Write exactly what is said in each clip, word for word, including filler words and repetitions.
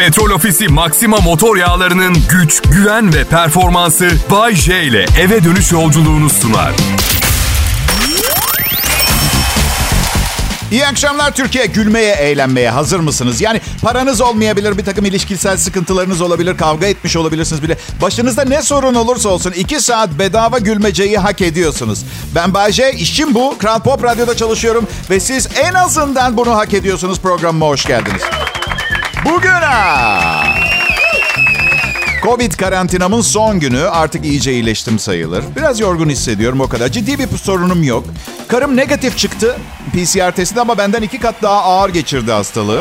Petrol Ofisi Maxima motor yağlarının güç, güven ve performansı Bay J ile eve dönüş yolculuğunu sunar. İyi akşamlar Türkiye. Gülmeye, eğlenmeye hazır mısınız? Yani paranız olmayabilir, bir takım ilişkisel sıkıntılarınız olabilir, kavga etmiş olabilirsiniz bile. Başınızda ne sorun olursa olsun iki saat bedava gülmeceyi hak ediyorsunuz. Ben Bay J, işim bu. Kral Pop Radyo'da çalışıyorum ve siz en azından bunu hak ediyorsunuz. Programıma hoş geldiniz. Bugün ha! Covid karantinamın son günü, artık iyice iyileştim sayılır. Biraz yorgun hissediyorum, o kadar. Ciddi bir sorunum yok. Karım negatif çıktı P C R testinde ama benden iki kat daha ağır geçirdi hastalığı.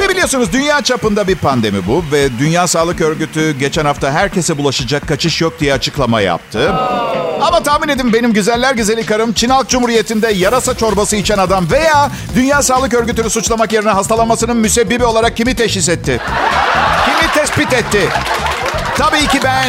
Ve biliyorsunuz dünya çapında bir pandemi bu. Ve Dünya Sağlık Örgütü geçen hafta herkese bulaşacak, kaçış yok diye açıklama yaptı. Ama tahmin edin benim güzeller güzeli karım Çin Halk Cumhuriyeti'nde yarasa çorbası içen adam veya Dünya Sağlık Örgütü'nü suçlamak yerine hastalanmasının müsebbibi olarak kimi teşhis etti? Kimi tespit etti? Tabii ki ben.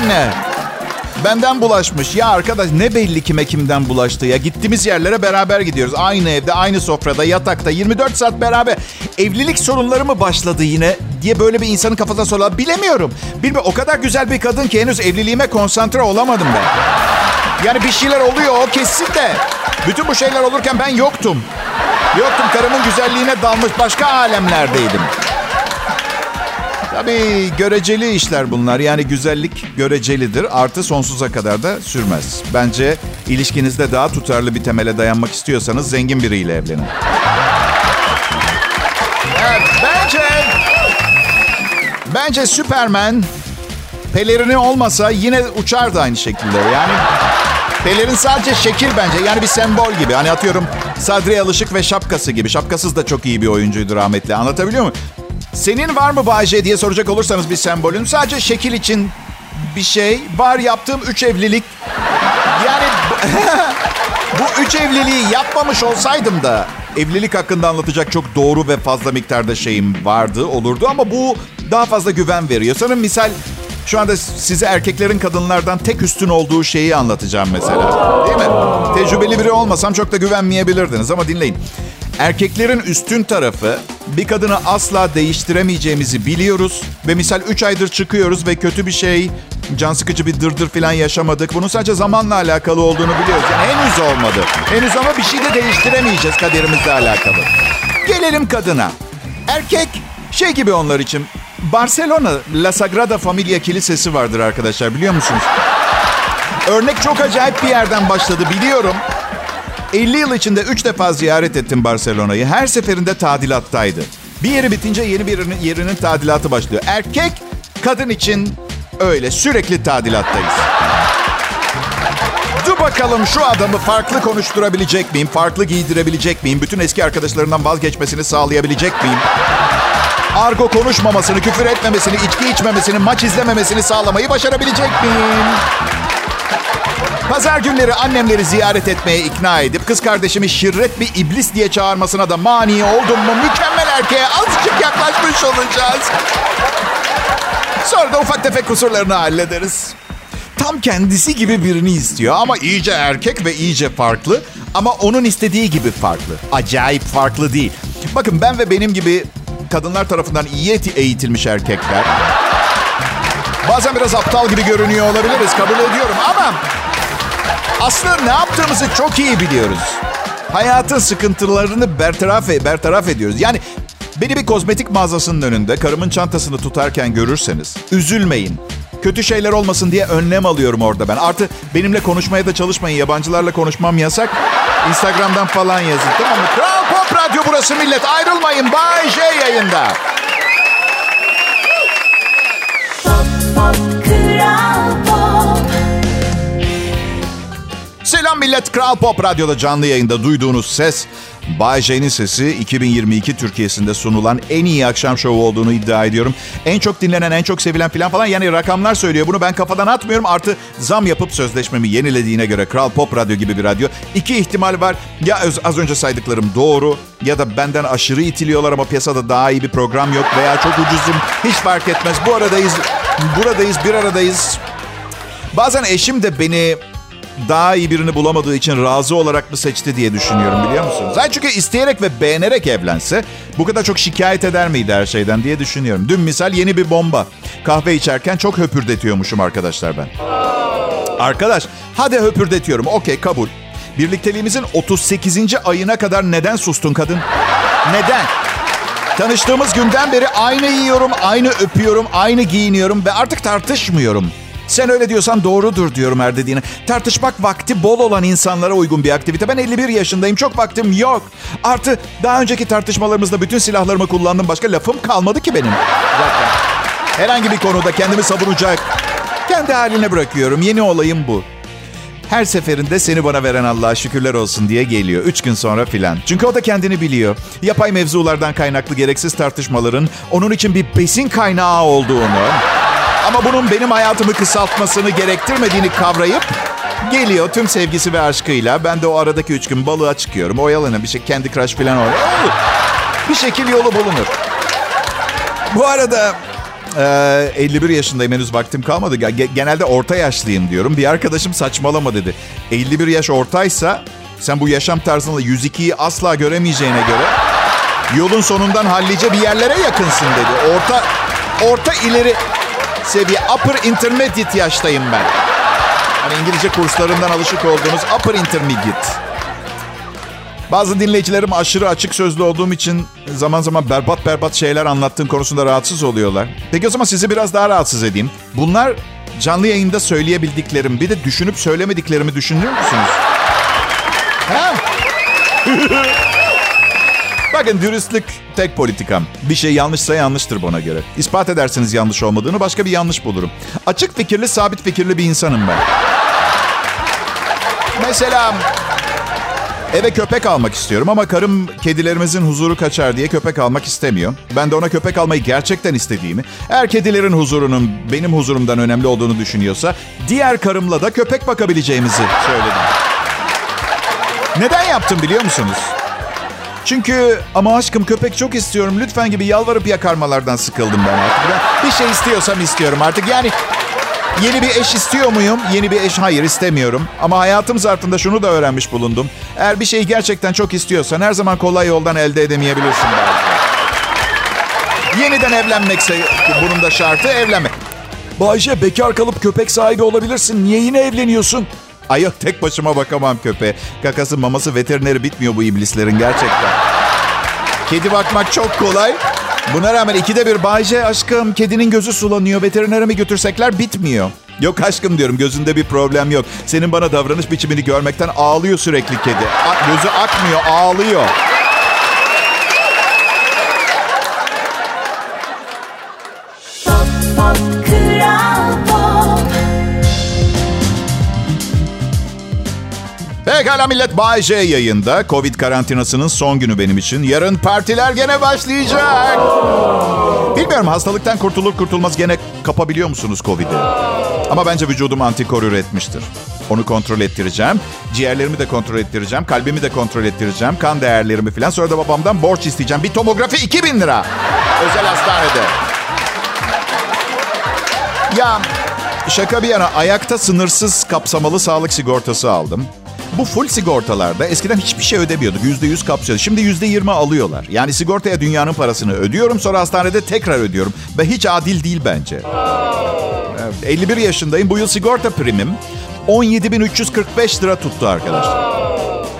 Benden bulaşmış. Ya arkadaş, ne belli kime kimden bulaştı ya. Gittiğimiz yerlere beraber gidiyoruz. Aynı evde, aynı sofrada, yatakta, yirmi dört saat beraber. Evlilik sorunları mı başladı yine diye böyle bir insanın kafasına sorar. Bilemiyorum. Bilmiyorum. O kadar güzel bir kadın ki henüz evliliğime konsantre olamadım ben. Yani bir şeyler oluyor, o kesin de. Bütün bu şeyler olurken ben yoktum. Yoktum. Karımın güzelliğine dalmış başka alemlerdeydim. Tabii göreceli işler bunlar. Yani güzellik görecelidir. Artı sonsuza kadar da sürmez. Bence ilişkinizde daha tutarlı bir temele dayanmak istiyorsanız zengin biriyle evlenin. Evet, bence... Bence Superman pelerini olmasa yine uçardı aynı şekilde. Yani pelerin sadece şekil bence. Yani bir sembol gibi. Hani atıyorum Sadri Alışık ve şapkası gibi. Şapkasız da çok iyi bir oyuncuydu rahmetli. Anlatabiliyor muyum? Senin var mı Bahçe diye soracak olursanız bir sembolün. Sadece şekil için bir şey. Var yaptığım üç evlilik. Yani bu üç evliliği yapmamış olsaydım da evlilik hakkında anlatacak çok doğru ve fazla miktarda şeyim vardı, olurdu. Ama bu daha fazla güven veriyor. Sanırım misal şu anda size erkeklerin kadınlardan tek üstün olduğu şeyi anlatacağım mesela. Değil mi? Tecrübeli biri olmasam çok da güvenmeyebilirdiniz ama dinleyin. Erkeklerin üstün tarafı, bir kadını asla değiştiremeyeceğimizi biliyoruz ve misal üç aydır çıkıyoruz ve kötü bir şey, can sıkıcı bir dırdır falan yaşamadık. Bunun sadece zamanla alakalı olduğunu biliyoruz. Yani henüz olmadı. Henüz ama bir şey de değiştiremeyeceğiz, kaderimizle alakalı. Gelelim kadına. Erkek şey gibi onlar için. Barcelona, La Sagrada Familia kilisesi vardır arkadaşlar, biliyor musunuz? Örnek çok acayip bir yerden başladı, biliyorum. elli yıl içinde üç defa ziyaret ettim Barcelona'yı. Her seferinde tadilattaydı. Bir yeri bitince yeni bir yerinin tadilatı başlıyor. Erkek, kadın için öyle. Sürekli tadilattayız. Dur bakalım şu adamı farklı konuşturabilecek miyim? Farklı giydirebilecek miyim? Bütün eski arkadaşlarından vazgeçmesini sağlayabilecek miyim? Argo konuşmamasını, küfür etmemesini, içki içmemesini, maç izlememesini sağlamayı başarabilecek miyim? Pazar günleri annemleri ziyaret etmeye ikna edip kız kardeşimi şirret bir iblis diye çağırmasına da mani oldum mu mükemmel erkeğe azıcık yaklaşmış olacağız. Sonra da ufak tefek kusurlarını hallederiz. Tam kendisi gibi birini istiyor ama iyice erkek ve iyice farklı. Ama onun istediği gibi farklı. Acayip farklı değil. Bakın, ben ve benim gibi kadınlar tarafından iyi eğitilmiş erkekler. Bazen biraz aptal gibi görünüyor olabiliriz, kabul ediyorum ama... Aslında ne yaptığımızı çok iyi biliyoruz. Hayatın sıkıntılarını bertaraf, bertaraf ediyoruz. Yani beni bir kozmetik mağazasının önünde karımın çantasını tutarken görürseniz üzülmeyin. Kötü şeyler olmasın diye önlem alıyorum orada ben. Artı benimle konuşmaya da çalışmayın. Yabancılarla konuşmam yasak. Instagram'dan falan yazın, tamam mı? Kral Pop Radyo burası millet. Ayrılmayın. Bay J yayında. Pop, pop, Kral Pop. Selam millet, Kral Pop Radyo'da canlı yayında duyduğunuz ses, Bay J'nin sesi, iki bin yirmi iki Türkiye'sinde sunulan en iyi akşam şovu olduğunu iddia ediyorum. En çok dinlenen, en çok sevilen falan falan, yani rakamlar söylüyor bunu, ben kafadan atmıyorum. Artı zam yapıp sözleşmemi yenilediğine göre Kral Pop Radyo gibi bir radyo. İki ihtimal var, ya az önce saydıklarım doğru ya da benden aşırı itiliyorlar ama piyasada daha iyi bir program yok veya çok ucuzum, hiç fark etmez. Bu aradayız, buradayız, bir aradayız. Bazen eşim de beni... daha iyi birini bulamadığı için razı olarak mı seçti diye düşünüyorum, biliyor musunuz? Yani çünkü isteyerek ve beğenerek evlense bu kadar çok şikayet eder miydi her şeyden diye düşünüyorum. Dün misal yeni bir bomba. Kahve içerken çok höpürdetiyormuşum arkadaşlar ben. Arkadaş, hadi höpürdetiyorum. Okey, kabul. Birlikteliğimizin otuz sekizinci ayına kadar neden sustun kadın? Neden? Tanıştığımız günden beri aynı yiyorum, aynı öpüyorum, aynı giyiniyorum ve artık tartışmıyorum. Sen öyle diyorsan doğrudur diyorum her dediğine. Tartışmak vakti bol olan insanlara uygun bir aktivite. Ben elli bir yaşındayım, çok vaktim yok. Artı daha önceki tartışmalarımızda bütün silahlarımı kullandım. Başka lafım kalmadı ki benim. Zaten herhangi bir konuda kendimi savunacak. Kendi haline bırakıyorum. Yeni olayım bu. Her seferinde seni bana veren Allah'a şükürler olsun diye geliyor. Üç gün sonra filan. Çünkü o da kendini biliyor. Yapay mevzulardan kaynaklı gereksiz tartışmaların onun için bir besin kaynağı olduğunu... ama bunun benim hayatımı kısaltmasını gerektirmediğini kavrayıp geliyor tüm sevgisi ve aşkıyla. Ben de o aradaki üç gün balığa çıkıyorum. Oyalanın bir şey, kendi crush falan oluyor. Bir şekil yolu bulunur. Bu arada e, elli bir yaşındayım, henüz vaktim kalmadı. Genelde orta yaşlıyım diyorum. Bir arkadaşım saçmalama dedi. elli bir yaş ortaysa sen bu yaşam tarzında yüz ikiyi asla göremeyeceğine göre yolun sonundan hallice bir yerlere yakınsın dedi. Orta, orta ileri... seviye, upper intermediate yaştayım ben. Hani İngilizce kurslarından alışık olduğunuz upper intermediate. Bazı dinleyicilerim aşırı açık sözlü olduğum için zaman zaman berbat berbat şeyler anlattığım konusunda rahatsız oluyorlar. Peki o zaman sizi biraz daha rahatsız edeyim. Bunlar canlı yayında söyleyebildiklerim, bir de düşünüp söylemediklerimi düşünür müsünüz? Ha? Bakın, dürüstlük tek politikam. Bir şey yanlışsa yanlıştır bana göre. İspat ederseniz yanlış olmadığını, başka bir yanlış bulurum. Açık fikirli, sabit fikirli bir insanım ben. Mesela eve köpek almak istiyorum ama karım kedilerimizin huzuru kaçar diye köpek almak istemiyor. Ben de ona köpek almayı gerçekten istediğimi, eğer kedilerin huzurunun benim huzurumdan önemli olduğunu düşünüyorsa diğer karımla da köpek bakabileceğimizi söyledim. Neden yaptım biliyor musunuz? Çünkü ama aşkım köpek çok istiyorum lütfen gibi yalvarıp yakarmalardan sıkıldım ben artık. Ben bir şey istiyorsam istiyorum artık. Yani yeni bir eş istiyor muyum? Yeni bir eş, hayır, istemiyorum. Ama hayatım zarfında şunu da öğrenmiş bulundum. Eğer bir şeyi gerçekten çok istiyorsan her zaman kolay yoldan elde edemeyebilirsin belki. Yeniden evlenmekse bunun da şartı evlenmek. Bayce, bekar kalıp köpek sahibi olabilirsin. Niye yine evleniyorsun? Ay yok, tek başıma bakamam köpeğe. Kakası, maması, veterineri bitmiyor bu iblislerin gerçekten. Kedi bakmak çok kolay. Buna rağmen ikide bir Bay J, aşkım kedinin gözü sulanıyor. Veterinere mi götürsekler bitmiyor. Yok aşkım diyorum, gözünde bir problem yok. Senin bana davranış biçimini görmekten ağlıyor sürekli kedi. A- gözü akmıyor, ağlıyor. Pop, pop, Kral Pop. Pekala millet, Bay J yayında. Covid karantinasının son günü benim için. Yarın partiler gene başlayacak. Bilmiyorum, hastalıktan kurtulur kurtulmaz gene kapabiliyor musunuz Covid'i? Ama bence vücudum antikor üretmiştir. Onu kontrol ettireceğim. Ciğerlerimi de kontrol ettireceğim. Kalbimi de kontrol ettireceğim. Kan değerlerimi falan. Sonra da babamdan borç isteyeceğim. Bir tomografi iki bin lira. Özel hastanede. Ya şaka bir yana, ayakta sınırsız kapsamalı sağlık sigortası aldım. Bu full sigortalarda eskiden hiçbir şey ödemiyorduk. yüzde yüz kapsıyordu. Şimdi yüzde yirmi alıyorlar. Yani sigortaya dünyanın parasını ödüyorum. Sonra hastanede tekrar ödüyorum. Ve hiç adil değil bence. Evet, elli bir yaşındayım. Bu yıl sigorta primim on yedi bin üç yüz kırk beş lira tuttu arkadaşlar.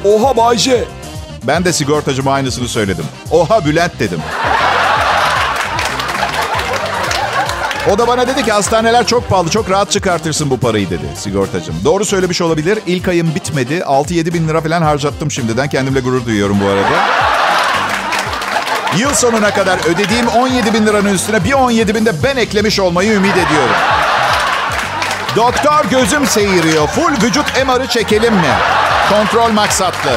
Oha Bayce. Ben de sigortacıma aynısını söyledim. Oha Bülent dedim. O da bana dedi ki hastaneler çok pahalı, çok rahat çıkartırsın bu parayı dedi sigortacım. Doğru söylemiş olabilir. İlk ayım bitmedi. altı yedi bin lira falan harcattım şimdiden. Kendimle gurur duyuyorum bu arada. Yıl sonuna kadar ödediğim on yedi bin liranın üstüne bir on yedi bin de ben eklemiş olmayı ümit ediyorum. Doktor gözüm seyiriyor. Full vücut M R'ı çekelim mi? Kontrol maksatlı.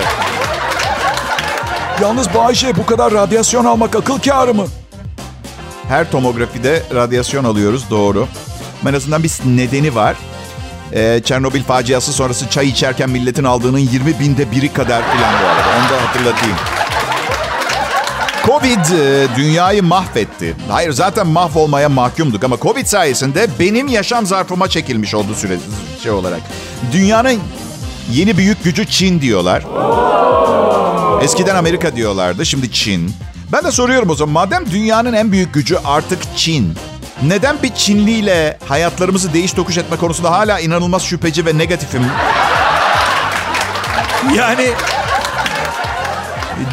Yalnız Bayce, bu kadar radyasyon almak akıl kârı mı? Her tomografide radyasyon alıyoruz, doğru. En azından bir nedeni var. Ee, Çernobil faciası sonrası çay içerken milletin aldığının yirmi binde biri kadar filan bu arada. Onu da hatırlatayım. Covid e, dünyayı mahvetti. Hayır, zaten mahvolmaya mahkumduk ama Covid sayesinde benim yaşam zarfıma çekilmiş oldu süre şey olarak. Dünyanın Yeni büyük gücü Çin diyorlar. Eskiden Amerika diyorlardı, şimdi Çin. Ben de soruyorum o zaman, madem dünyanın en büyük gücü artık Çin, neden bir Çinliyle hayatlarımızı değiş tokuş etme konusunda hala inanılmaz şüpheci ve negatifim? Yani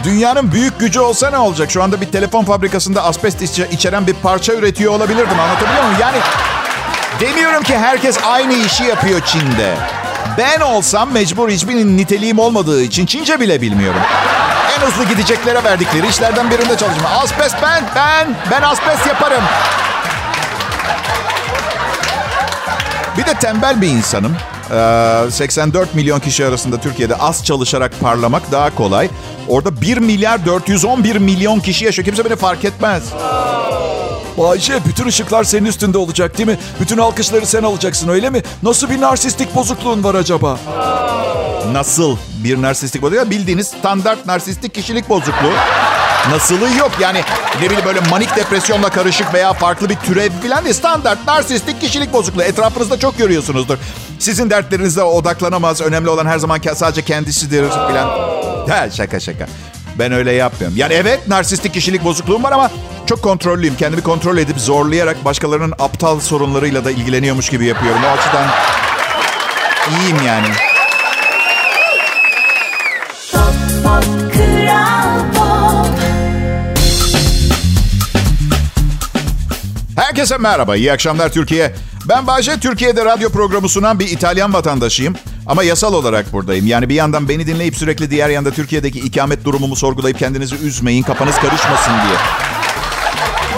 dünyanın büyük gücü olsa ne olacak? Şu anda bir telefon fabrikasında asbest içeren bir parça üretiyor olabilirdim. Anlatabiliyor muyum? Yani demiyorum ki herkes aynı işi yapıyor Çin'de. Ben olsam mecbur, hiçbir niteliğim olmadığı için Çince bile bilmiyorum. En hızlı gideceklere verdikleri işlerden birinde çalışma. Asbest ben, ben, ben asbest yaparım. Bir de tembel bir insanım. seksen dört milyon kişi arasında Türkiye'de az çalışarak parlamak daha kolay. Orada bir milyar dört yüz on bir milyon kişi yaşıyor. Kimse beni fark etmez. Bayce, bütün ışıklar senin üstünde olacak değil mi? Bütün alkışları sen alacaksın öyle mi? Nasıl bir narsistik bozukluğun var acaba? Nasıl bir narsistik bozukluğu? Bildiğiniz standart narsistik kişilik bozukluğu. Nasılı yok yani, ne bileyim böyle manik depresyonla karışık veya farklı bir türev falan değil. Standart narsistik kişilik bozukluğu. Etrafınızda çok görüyorsunuzdur. Sizin dertlerinize odaklanamaz. Önemli olan her zaman sadece kendisidir falan. Ha, şaka şaka. Ben öyle yapmıyorum. Yani evet, narsistik kişilik bozukluğum var ama çok kontrollüyüm. Kendimi kontrol edip zorlayarak başkalarının aptal sorunlarıyla da ilgileniyormuş gibi yapıyorum. O açıdan iyiyim yani. Pop, pop, Kral Pop. Herkese merhaba, iyi akşamlar Türkiye. Ben Bay J, Türkiye'de radyo programı sunan bir İtalyan vatandaşıyım. Ama yasal olarak buradayım. Yani bir yandan beni dinleyip sürekli diğer yanda Türkiye'deki ikamet durumumu sorgulayıp kendinizi üzmeyin, kafanız karışmasın diye.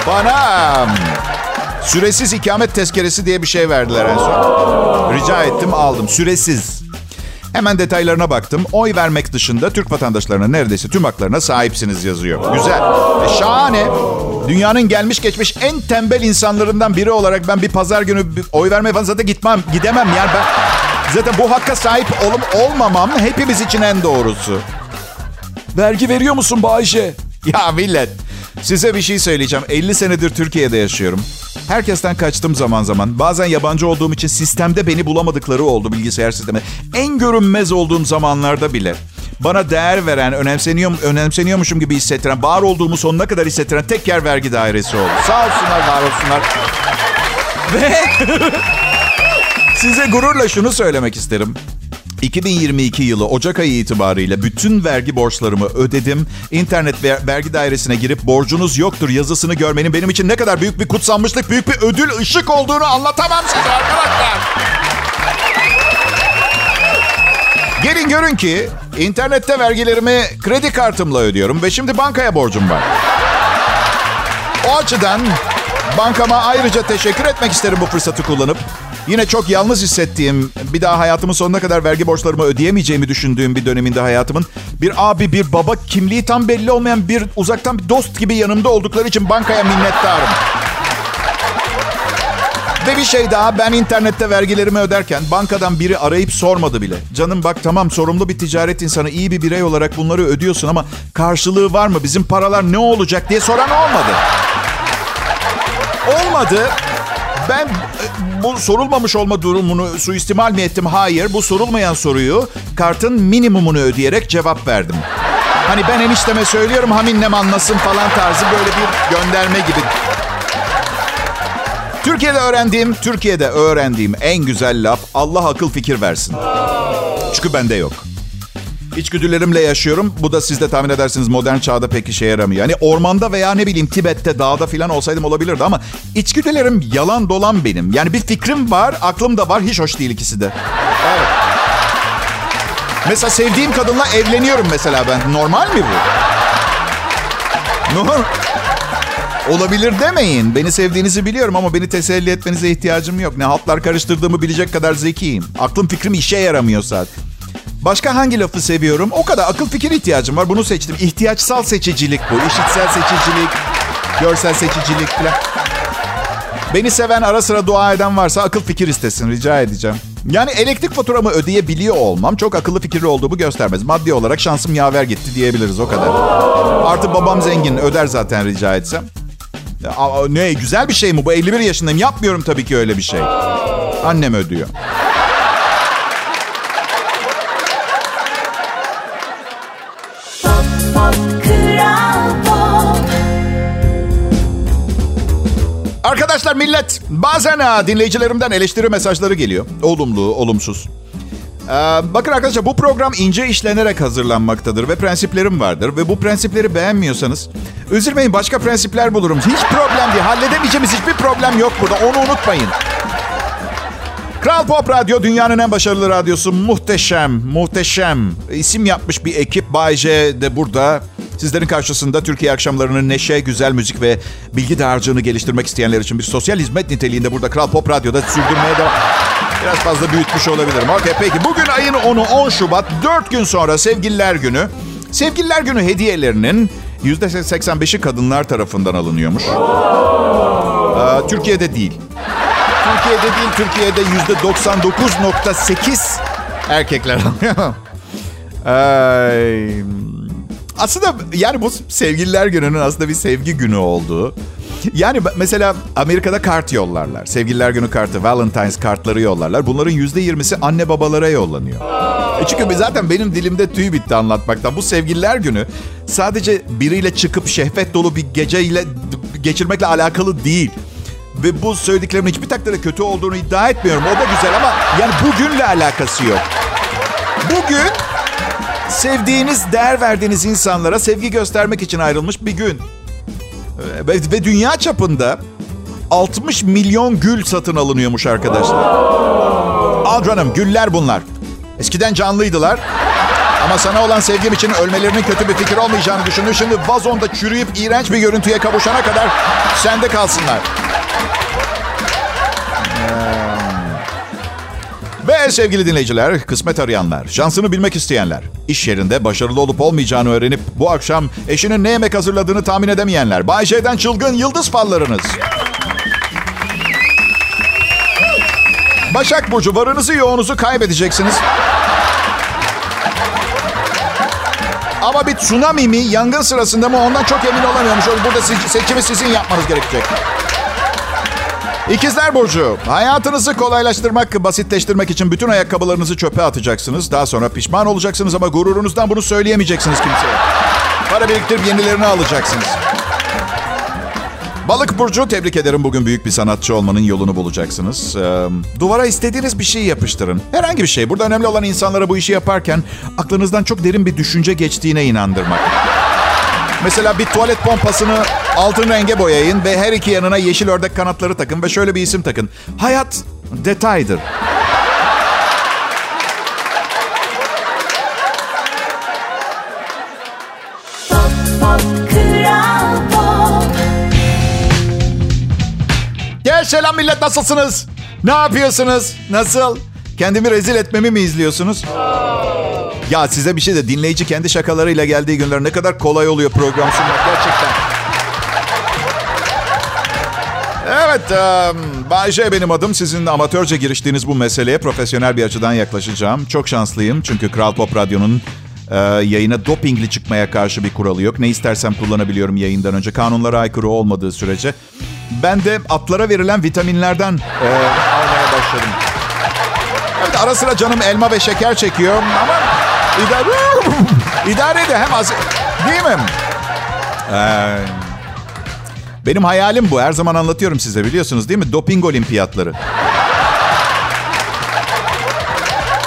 Bana süresiz ikamet tezkeresi diye bir şey verdiler en son. Rica ettim, aldım. Süresiz. Hemen detaylarına baktım. Oy vermek dışında Türk vatandaşlarına neredeyse tüm haklarına sahipsiniz yazıyor. Güzel. E, şahane. Dünyanın gelmiş geçmiş en tembel insanlarından biri olarak ben bir pazar günü oy vermeye falan zaten gitmem, gidemem yani ben. Zaten bu hakka sahip olup olmamam hepimiz için en doğrusu. Vergi veriyor musun Bayce? Ya millet, size bir şey söyleyeceğim. elli senedir Türkiye'de yaşıyorum. Herkesten kaçtım zaman zaman. Bazen yabancı olduğum için sistemde beni bulamadıkları oldu, bilgisayar sistemi. En görünmez olduğum zamanlarda bile bana değer veren, önemseniyor, önemseniyormuşum gibi hissettiren, var olduğumu sonuna kadar hissettiren tek yer vergi dairesi oldu. Sağ olsunlar, var olsunlar. Ve size gururla şunu söylemek isterim. iki bin yirmi iki yılı Ocak ayı itibariyle bütün vergi borçlarımı ödedim. İnternet vergi dairesine girip borcunuz yoktur yazısını görmenin benim için ne kadar büyük bir kutsanmışlık, büyük bir ödül, ışık olduğunu anlatamam size arkadaşlar. Gelin görün ki internette vergilerimi kredi kartımla ödüyorum ve şimdi bankaya borcum var. O açıdan bankama ayrıca teşekkür etmek isterim bu fırsatı kullanıp. Yine çok yalnız hissettiğim, bir daha hayatımın sonuna kadar vergi borçlarımı ödeyemeyeceğimi düşündüğüm bir döneminde hayatımın, bir abi, bir baba, kimliği tam belli olmayan bir uzaktan bir dost gibi yanımda oldukları için bankaya minnettarım. Ve bir şey daha, ben internette vergilerimi öderken bankadan biri arayıp sormadı bile. Canım bak tamam, sorumlu bir ticaret insanı, iyi bir birey olarak bunları ödüyorsun ama karşılığı var mı, bizim paralar ne olacak diye soran olmadı. Olmadı. Ben bu sorulmamış olma durumunu suistimal mi ettim? Hayır. Bu sorulmayan soruyu kartın minimumunu ödeyerek cevap verdim. Hani ben enişteme söylüyorum, haminnem anlasın falan tarzı böyle bir gönderme gibi. Türkiye'de öğrendiğim, Türkiye'de öğrendiğim en güzel laf, Allah akıl fikir versin. Çünkü bende yok. İçgüdülerimle yaşıyorum. Bu da siz de tahmin edersiniz modern çağda pek işe yaramıyor. Yani ormanda veya ne bileyim Tibet'te, dağda falan olsaydım olabilirdi ama içgüdülerim yalan dolan benim. Yani bir fikrim var, aklım da var. Hiç hoş değil ikisi de. Evet. Mesela sevdiğim kadınla evleniyorum mesela ben. Normal mi bu? Normal. Olabilir demeyin. Beni sevdiğinizi biliyorum ama beni teselli etmenize ihtiyacım yok. Ne haltlar karıştırdığımı bilecek kadar zekiyim. Aklım fikrim işe yaramıyor zaten. Başka hangi lafı seviyorum? O kadar akıl fikir ihtiyacım var. Bunu seçtim. İhtiyaçsal seçicilik bu. İşitsel seçicilik, görsel seçicilik falan. Beni seven, ara sıra dua eden varsa akıl fikir istesin. Rica edeceğim. Yani elektrik faturamı ödeyebiliyor olmam çok akıllı fikirli olduğumu göstermez. Maddi olarak şansım yaver gitti diyebiliriz, o kadar. Artı babam zengin, öder zaten rica etsem. Aa, ne güzel bir şey mi bu? elli bir yaşındayım. Yapmıyorum tabii ki öyle bir şey. Annem ödüyor. Arkadaşlar millet, bazen dinleyicilerimden eleştiri mesajları geliyor. Olumlu, olumsuz. Ee, bakın arkadaşlar, bu program ince işlenerek hazırlanmaktadır ve prensiplerim vardır. Ve bu prensipleri beğenmiyorsanız üzülmeyin, başka prensipler bulurum. Hiç problem değil, halledemeyeceğimiz hiçbir problem yok burada, onu unutmayın. Kral Pop Radyo dünyanın en başarılı radyosu. Muhteşem, muhteşem. İsim yapmış bir ekip. Bay J de burada. Sizlerin karşısında Türkiye akşamlarının neşe, güzel müzik ve bilgi dağarcığını geliştirmek isteyenler için bir sosyal hizmet niteliğinde burada Kral Pop Radyo'da sürdürmeye devam. Biraz fazla büyütmüş olabilirim. Okay, peki bugün ayın onu, on Şubat, dört gün sonra Sevgililer Günü. Sevgililer Günü hediyelerinin yüzde seksen beşi kadınlar tarafından alınıyormuş. Ee, Türkiye'de değil. Türkiye'de değil, Türkiye'de yüzde doksan dokuz virgül sekiz erkekler alıyor. Ay... Aslında yani bu Sevgililer Günü'nün aslında bir sevgi günü olduğu. Yani mesela Amerika'da kart yollarlar. Sevgililer Günü kartı, Valentine's kartları yollarlar. Bunların yüzde yirmisi anne babalara yollanıyor. E çünkü zaten benim dilimde tüy bitti anlatmaktan. Bu Sevgililer Günü sadece biriyle çıkıp şehvet dolu bir geceyle geçirmekle alakalı değil. Ve bu söylediklerimin hiçbir takdirde kötü olduğunu iddia etmiyorum. O da güzel ama yani bugünle alakası yok. Bugün... Sevdiğiniz, değer verdiğiniz insanlara sevgi göstermek için ayrılmış bir gün. Ve, ve dünya çapında altmış milyon gül satın alınıyormuş arkadaşlar. Adranım, güller bunlar. Eskiden canlıydılar. Ama sana olan sevgim için ölmelerinin kötü bir fikir olmayacağını düşündüm. Şimdi vazonda çürüyüp iğrenç bir görüntüye kavuşana kadar sende kalsınlar. Ve sevgili dinleyiciler, kısmet arayanlar, şansını bilmek isteyenler, iş yerinde başarılı olup olmayacağını öğrenip bu akşam eşinin ne yemek hazırladığını tahmin edemeyenler, Bay J'den çılgın yıldız fallarınız. Başak Burcu, varınızı yoğunuzu kaybedeceksiniz. Ama bir tsunami mi, yangın sırasında mı, ondan çok emin olamıyormuş. Burada seçimi sizin yapmanız gerekecek. İkizler Burcu, hayatınızı kolaylaştırmak, basitleştirmek için bütün ayakkabılarınızı çöpe atacaksınız. Daha sonra pişman olacaksınız ama gururunuzdan bunu söyleyemeyeceksiniz kimseye. Para biriktirip yenilerini alacaksınız. Balık Burcu, tebrik ederim, bugün büyük bir sanatçı olmanın yolunu bulacaksınız. Ee, duvara istediğiniz bir şey yapıştırın. Herhangi bir şey. Burada önemli olan insanlara bu işi yaparken aklınızdan çok derin bir düşünce geçtiğine inandırmak. Mesela bir tuvalet pompasını altın renge boyayın ve her iki yanına yeşil ördek kanatları takın ve şöyle bir isim takın: hayat detaydır. Pop, pop, Kral Pop. Gel selam millet, nasılsınız? Ne yapıyorsunuz? Nasıl? Kendimi rezil etmemi mi izliyorsunuz? Ya size bir şey de, dinleyici kendi şakalarıyla geldiği günler ne kadar kolay oluyor program sunmak gerçekten. Evet, um, Bay J benim adım. Sizin amatörce giriştiğiniz bu meseleye profesyonel bir açıdan yaklaşacağım. Çok şanslıyım çünkü Kral Pop Radyo'nun e, yayına dopingli çıkmaya karşı bir kuralı yok. Ne istersem kullanabiliyorum yayından önce. Kanunlara aykırı olmadığı sürece. Ben de atlara verilen vitaminlerden e, almaya başladım. Evet, ara sıra canım elma ve şeker çekiyor ama idare, idare ediyor. Hem az... Değil mi? Eee... Benim hayalim bu. Her zaman anlatıyorum size, biliyorsunuz değil mi? Doping olimpiyatları.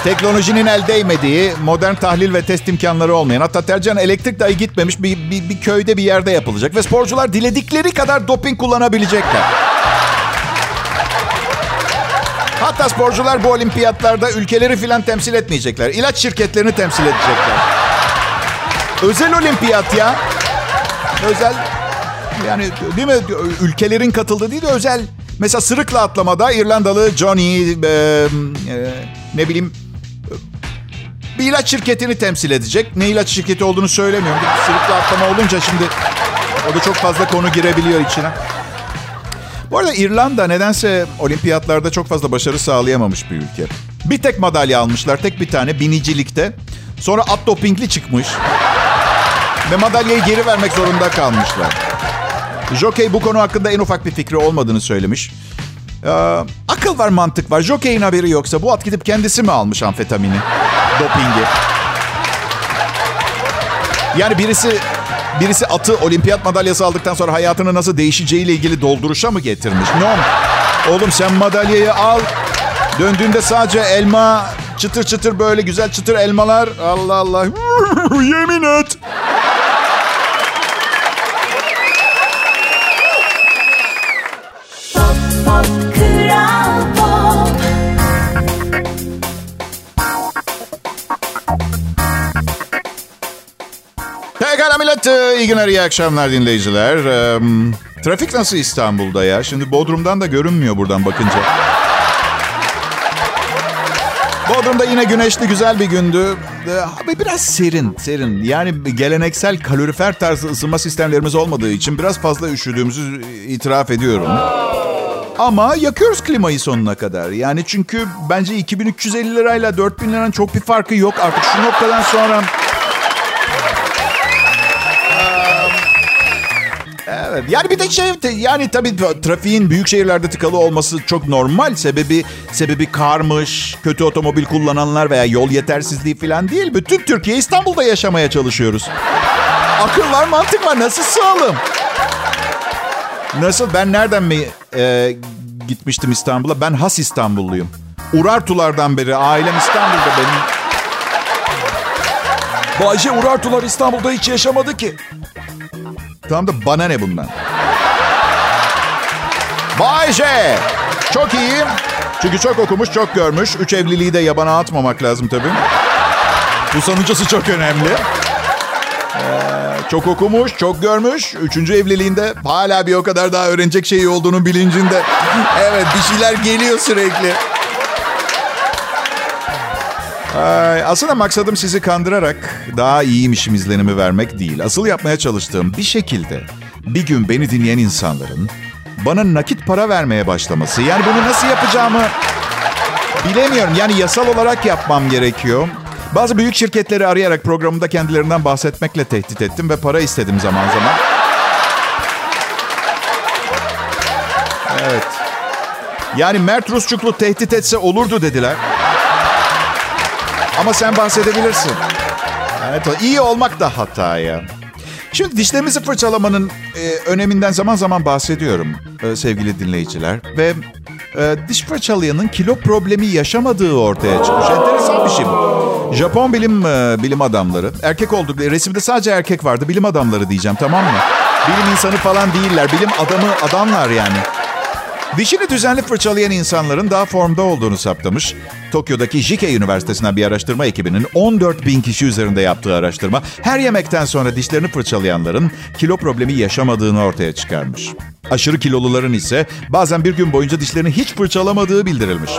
Teknolojinin el değmediği, modern tahlil ve test imkanları olmayan, hatta tercihen elektrik dahi gitmemiş bir, bir, bir köyde bir yerde yapılacak. Ve sporcular diledikleri kadar doping kullanabilecekler. Hatta sporcular bu olimpiyatlarda ülkeleri filan temsil etmeyecekler. İlaç şirketlerini temsil edecekler. Özel olimpiyat ya. Özel... Yani değil mi? Ülkelerin katıldığı değil de özel. Mesela sırıkla atlamada İrlandalı Johnny, e, e, ne bileyim, bir ilaç şirketini temsil edecek. Ne ilaç şirketi olduğunu söylemiyorum. Sırıkla atlama olunca şimdi orada çok fazla konu girebiliyor içine. Bu arada İrlanda nedense olimpiyatlarda çok fazla başarı sağlayamamış bir ülke. Bir tek madalya almışlar, tek bir tane, binicilikte. Sonra at dopingli çıkmış ve madalyayı geri vermek zorunda kalmışlar. Jokey bu konu hakkında en ufak bir fikri olmadığını söylemiş. Ee, akıl var, mantık var. Jokey'in haberi yoksa bu at gidip kendisi mi almış amfetamini, dopingi? Yani birisi birisi atı olimpiyat madalyası aldıktan sonra hayatının nasıl değişeceğiyle ilgili dolduruşa mı getirmiş? Ne olmuş? Oğlum sen madalyayı al. Döndüğünde sadece elma, çıtır çıtır böyle güzel çıtır elmalar. Allah Allah. Yemin et. Pop, pop, Kral Pop. Pekala millet. İyi günler, iyi akşamlar dinleyiciler. Ee, trafik nasıl İstanbul'da ya? Şimdi Bodrum'dan da görünmüyor buradan bakınca. Bodrum'da yine güneşli güzel bir gündü. Abi biraz serin, serin. Yani geleneksel kalorifer tarzı ısınma sistemlerimiz olmadığı için biraz fazla üşüdüğümüzü itiraf ediyorum. Ama yakıyoruz klimayı sonuna kadar. Yani çünkü bence iki bin üç yüz elli lirayla dört bin liranın çok bir farkı yok artık şu noktadan sonra. Evet. Yani bir de şey, yani tabii trafiğin büyük şehirlerde tıkalı olması çok normal. Sebebi sebebi karmış, kötü otomobil kullananlar veya yol yetersizliği falan değil. Bütün Türkiye İstanbul'da yaşamaya çalışıyoruz. Akıl var, mantık var. Nasıl sağlam? Nasıl? Ben nereden mi e, gitmiştim İstanbul'a? Ben has İstanbulluyum. Urartulardan beri ailem İstanbul'da benim. Bay J, Urartular İstanbul'da hiç yaşamadı ki. Tamam da bana ne bundan? Bay J. Çok iyi. Çünkü çok okumuş, çok görmüş. Üç evliliği de yabana atmamak lazım tabii. Bu sonuncusu çok önemli. Ee, çok okumuş, çok görmüş. Üçüncü evliliğinde hala bir o kadar daha öğrenecek şeyi olduğunun bilincinde. Evet, bir şeyler geliyor sürekli. Aslında maksadım sizi kandırarak daha iyiymişim izlenimi vermek değil. Asıl yapmaya çalıştığım bir şekilde bir gün beni dinleyen insanların bana nakit para vermeye başlaması. Yani bunu nasıl yapacağımı bilemiyorum. Yani yasal olarak yapmam gerekiyor. Bazı büyük şirketleri arayarak programımda kendilerinden bahsetmekle tehdit ettim ve para istedim zaman zaman. Evet. Yani Mert Rusçuklu tehdit etse olurdu dediler. Ama sen bahsedebilirsin. Evet, iyi olmak da hata ya. Şimdi dişlerimizi fırçalamanın e, öneminden zaman zaman bahsediyorum e, sevgili dinleyiciler. Ve e, diş fırçalayanın kilo problemi yaşamadığı ortaya çıkmış. Enteresan bir şey bu. Japon bilim e, bilim adamları, erkek oldukları, resimde sadece erkek vardı. Bilim adamları diyeceğim, tamam mı? Bilim insanı falan değiller. Bilim adamı adamlar yani. Dişini düzenli fırçalayan insanların daha formda olduğunu saptamış. Tokyo'daki Jike Üniversitesi'nden bir araştırma ekibinin on dört bin kişi üzerinde yaptığı araştırma, her yemekten sonra dişlerini fırçalayanların kilo problemi yaşamadığını ortaya çıkarmış. Aşırı kiloluların ise bazen bir gün boyunca dişlerini hiç fırçalamadığı bildirilmiş.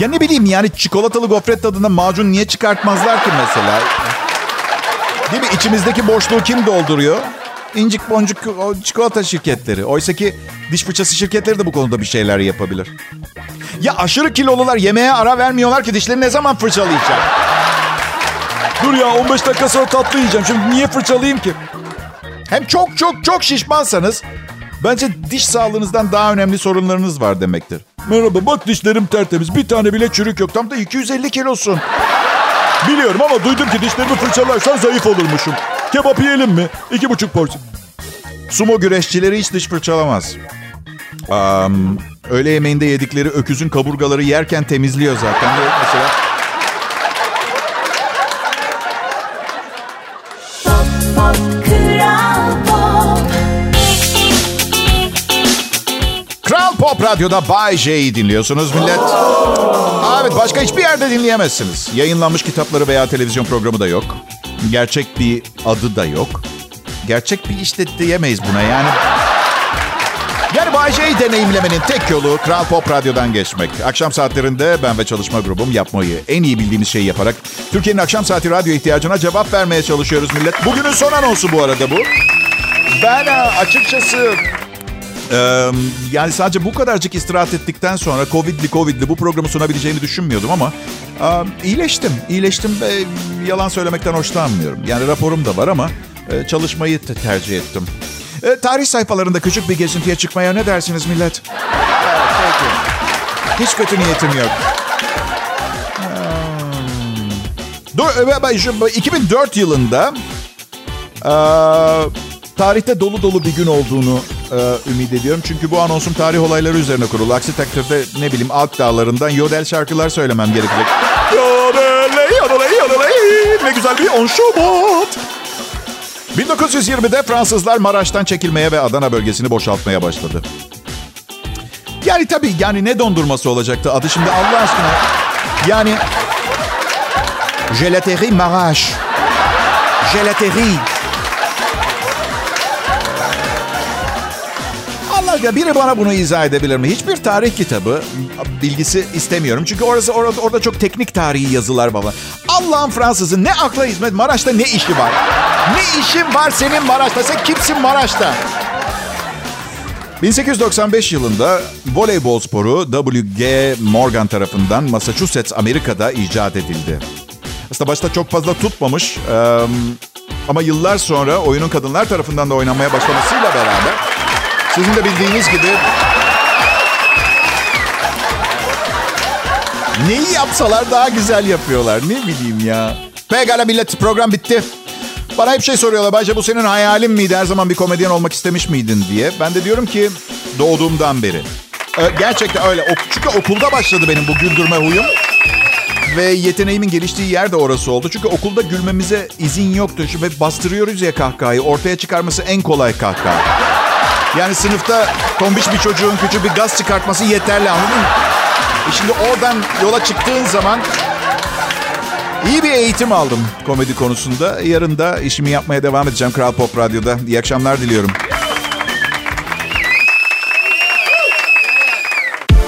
Ya ne bileyim yani çikolatalı gofret tadında macun niye çıkartmazlar ki mesela? Değil mi? İçimizdeki boşluğu kim dolduruyor? İncik boncuk çikolata şirketleri. Oysa ki diş fırçası şirketleri de bu konuda bir şeyler yapabilir. Ya aşırı kilolular yemeğe ara vermiyorlar ki dişleri ne zaman fırçalayacak? Dur ya on beş dakika sonra tatlı yiyeceğim. Şimdi niye fırçalayayım ki? Hem çok çok çok şişmansanız bence diş sağlığınızdan daha önemli sorunlarınız var demektir. Merhaba, bak dişlerim tertemiz. Bir tane bile çürük yok. Tam da iki yüz elli kilosun. Biliyorum ama duydum ki dişlerimi fırçalarsan zayıf olurmuşum. Kebap yiyelim mi? İki buçuk porsiyon. Sumo güreşçileri hiç diş fırçalamaz. Um, öğle yemeğinde yedikleri öküzün kaburgaları yerken temizliyor zaten. Mesela... Pop, pop, Kral Pop. Kral Pop Radyo'da Bay J'yi dinliyorsunuz millet. Aa, evet, başka hiçbir yerde dinleyemezsiniz. Yayınlanmış kitapları veya televizyon programı da yok. Gerçek bir adı da yok. Gerçek bir işlet diyemeyiz buna yani. Yani Bay J'yi deneyimlemenin tek yolu Kral Pop Radyo'dan geçmek. Akşam saatlerinde ben ve çalışma grubum yapmayı en iyi bildiğimiz şeyi yaparak Türkiye'nin akşam saati radyo ihtiyacına cevap vermeye çalışıyoruz millet. Bugünün son anonsu bu arada bu. Ben açıkçası e, yani sadece bu kadarcık istirahat ettikten sonra Covid'li Covid'li bu programı sunabileceğini düşünmüyordum ama e, iyileştim. İyileştim ve yalan söylemekten hoşlanmıyorum. Yani raporum da var ama e, çalışmayı te- tercih ettim. E, tarih sayfalarında küçük bir gezintiye çıkmaya ne dersiniz millet? Evet, peki. Hiç kötü niyetim yok. Hmm. Dur, iki bin dört yılında Ee, tarihte dolu dolu bir gün olduğunu e, ümit ediyorum. Çünkü bu anonsum tarih olayları üzerine kurulu. Aksi takdirde ne bileyim Alp Dağları'ndan yodel şarkılar söylemem gerekecek. Yodeley, yodeley, yodeley. Ne güzel bir on Şubat. bin dokuz yüz yirmide Fransızlar Maraş'tan çekilmeye ve Adana bölgesini boşaltmaya başladı. Yani tabii yani ne dondurması olacaktı adı şimdi Allah aşkına. Yani Gelaterie Maraş. Gelaterie. Allah aşkına biri bana bunu izah edebilir mi? Hiçbir tarih kitabı bilgisi istemiyorum. Çünkü orası orada, orada çok teknik tarihi yazılar baba. Allah'ın Fransızı ne akla hizmet, Maraş'ta ne işi var? Ne işin var senin Maraş'ta? Sen kimsin Maraş'ta? bin sekiz yüz doksan beş yılında voleybol sporu W G. Morgan tarafından Massachusetts, Amerika'da icat edildi. Aslında başta çok fazla tutmamış ama yıllar sonra oyunun kadınlar tarafından da oynanmaya başlamasıyla beraber sizin de bildiğiniz gibi neyi yapsalar daha güzel yapıyorlar. Ne bileyim ya. Pekala millet, program bitti. Bana hep şey soruyorlar. Bence bu senin hayalin miydi? Her zaman bir komedyen olmak istemiş miydin diye. Ben de diyorum ki doğduğumdan beri. Ee, gerçekten öyle. Çünkü okulda başladı benim bu güldürme huyum. Ve yeteneğimin geliştiği yer de orası oldu. Çünkü okulda gülmemize izin yoktu. Ve bastırıyoruz ya kahkahayı. Ortaya çıkarması en kolay kahkaha. Yani sınıfta tombiş bir çocuğun küçük bir gaz çıkartması yeterli, anladın mı? E şimdi oradan yola çıktığın zaman... İyi bir eğitim aldım komedi konusunda. Yarın da işimi yapmaya devam edeceğim Kral Pop Radyo'da. İyi akşamlar diliyorum.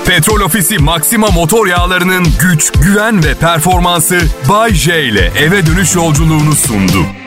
Petrol Ofisi Maxima motor yağlarının güç, güven ve performansı Bay J ile eve dönüş yolculuğunu sundu.